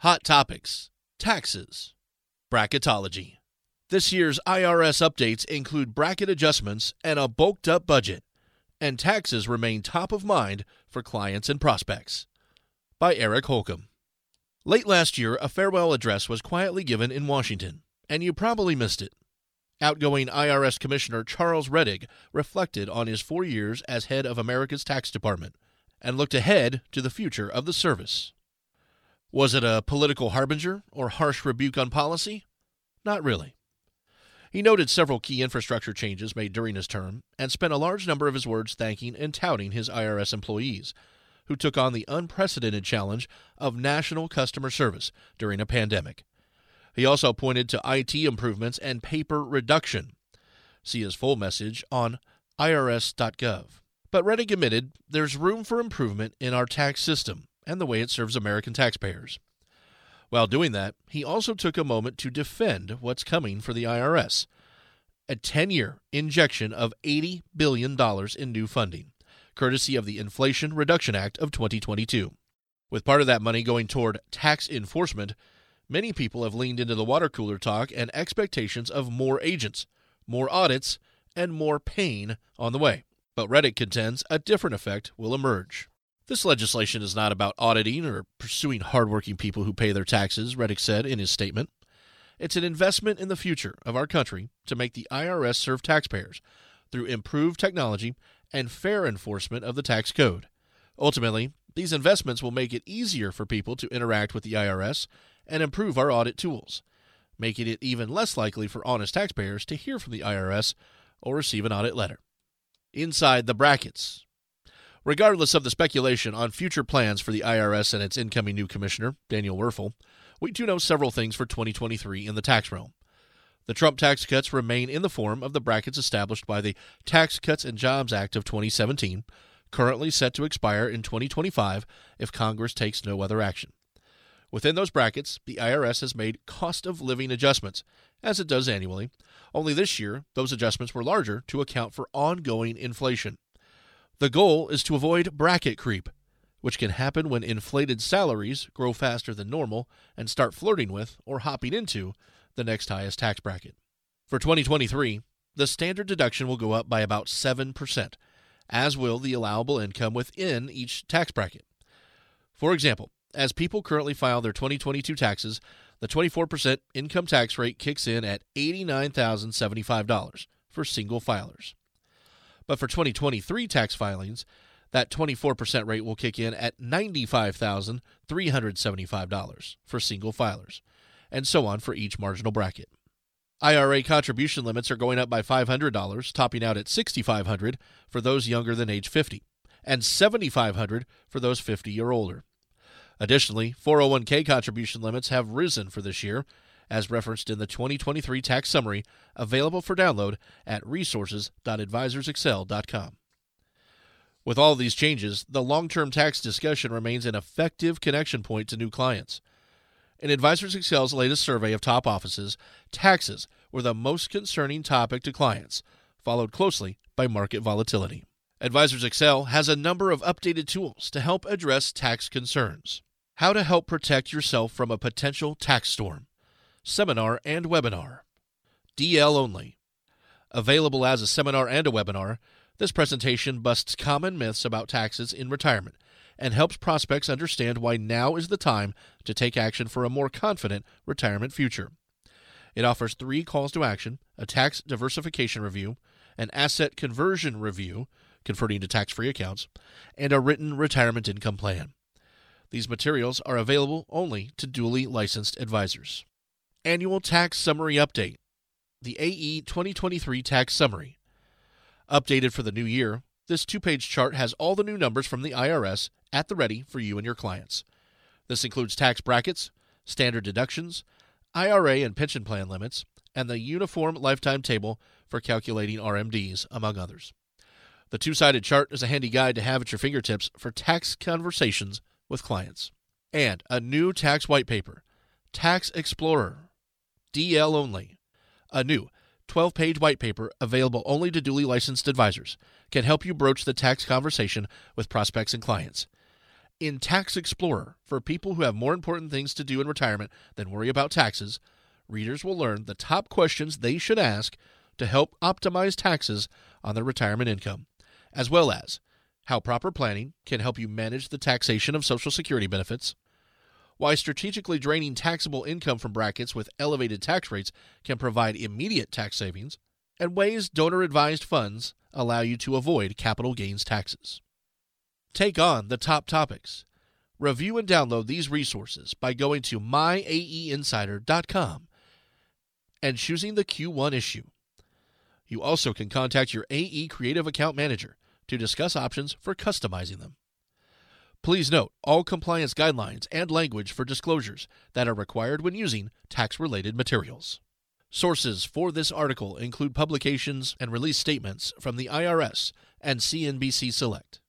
Hot topics, taxes, bracketology. This year's IRS updates include bracket adjustments and a bulked up budget, and taxes remain top of mind for clients and prospects. By Eric Holcomb. Late last year, a farewell address was quietly given in Washington, and you probably missed it. Outgoing IRS Commissioner Charles Rettig reflected on his 4 years as head of America's Tax Department and looked ahead to the future of the service. Was it a political harbinger or harsh rebuke on policy? Not really. He noted several key infrastructure changes made during his term and spent a large number of his words thanking and touting his IRS employees, who took on the unprecedented challenge of national customer service during a pandemic. He also pointed to IT improvements and paper reduction. See his full message on irs.gov. But Rettig admitted there's room for improvement in our tax system and the way it serves American taxpayers. While doing that, he also took a moment to defend what's coming for the IRS, a 10-year injection of $80 billion in new funding, courtesy of the Inflation Reduction Act of 2022. With part of that money going toward tax enforcement, many people have leaned into the water cooler talk and expectations of more agents, more audits, and more pain on the way. But Rettig contends a different effect will emerge. This legislation is not about auditing or pursuing hardworking people who pay their taxes, Rettig said in his statement. It's an investment in the future of our country to make the IRS serve taxpayers through improved technology and fair enforcement of the tax code. Ultimately, these investments will make it easier for people to interact with the IRS and improve our audit tools, making it even less likely for honest taxpayers to hear from the IRS or receive an audit letter. Inside the brackets. Regardless of the speculation on future plans for the IRS and its incoming new commissioner, Daniel Werfel, we do know several things for 2023 in the tax realm. The Trump tax cuts remain in the form of the brackets established by the Tax Cuts and Jobs Act of 2017, currently set to expire in 2025 if Congress takes no other action. Within those brackets, the IRS has made cost of living adjustments, as it does annually. Only this year, those adjustments were larger to account for ongoing inflation. The goal is to avoid bracket creep, which can happen when inflated salaries grow faster than normal and start flirting with or hopping into the next highest tax bracket. For 2023, the standard deduction will go up by about 7%, as will the allowable income within each tax bracket. For example, as people currently file their 2022 taxes, the 24% income tax rate kicks in at $89,075 for single filers. But for 2023 tax filings, that 24% rate will kick in at $95,375 for single filers, and so on for each marginal bracket. IRA contribution limits are going up by $500, topping out at $6,500 for those younger than age 50, and $7,500 for those 50 or older. Additionally, 401k contribution limits have risen for this year, as referenced in the 2023 tax summary, available for download at resources.advisorsexcel.com. With all these changes, the long-term tax discussion remains an effective connection point to new clients. In Advisors Excel's latest survey of top offices, taxes were the most concerning topic to clients, followed closely by market volatility. Advisors Excel has a number of updated tools to help address tax concerns. How to help protect yourself from a potential tax storm. Seminar and webinar. DL only. Available as a seminar and a webinar, this presentation busts common myths about taxes in retirement and helps prospects understand why now is the time to take action for a more confident retirement future. It offers 3 calls to action, a tax diversification review, an asset conversion review, converting to tax-free accounts, and a written retirement income plan. These materials are available only to duly licensed advisors. Annual Tax Summary Update, the AE 2023 Tax Summary. Updated for the new year, this 2-page chart has all the new numbers from the IRS at the ready for you and your clients. This includes tax brackets, standard deductions, IRA and pension plan limits, and the Uniform Lifetime Table for calculating RMDs, among others. The 2-sided chart is a handy guide to have at your fingertips for tax conversations with clients. And a new tax white paper, Tax Explorer, DL only. A new 12-page white paper available only to duly licensed advisors can help you broach the tax conversation with prospects and clients. In Tax Explorer, for people who have more important things to do in retirement than worry about taxes, readers will learn the top questions they should ask to help optimize taxes on their retirement income, as well as how proper planning can help you manage the taxation of Social Security benefits, why strategically draining taxable income from brackets with elevated tax rates can provide immediate tax savings, and ways donor-advised funds allow you to avoid capital gains taxes. Take on the top topics. Review and download these resources by going to myaeinsider.com and choosing the Q1 issue. You also can contact your AE Creative Account Manager to discuss options for customizing them. Please note all compliance guidelines and language for disclosures that are required when using tax-related materials. Sources for this article include publications and release statements from the IRS and CNBC Select.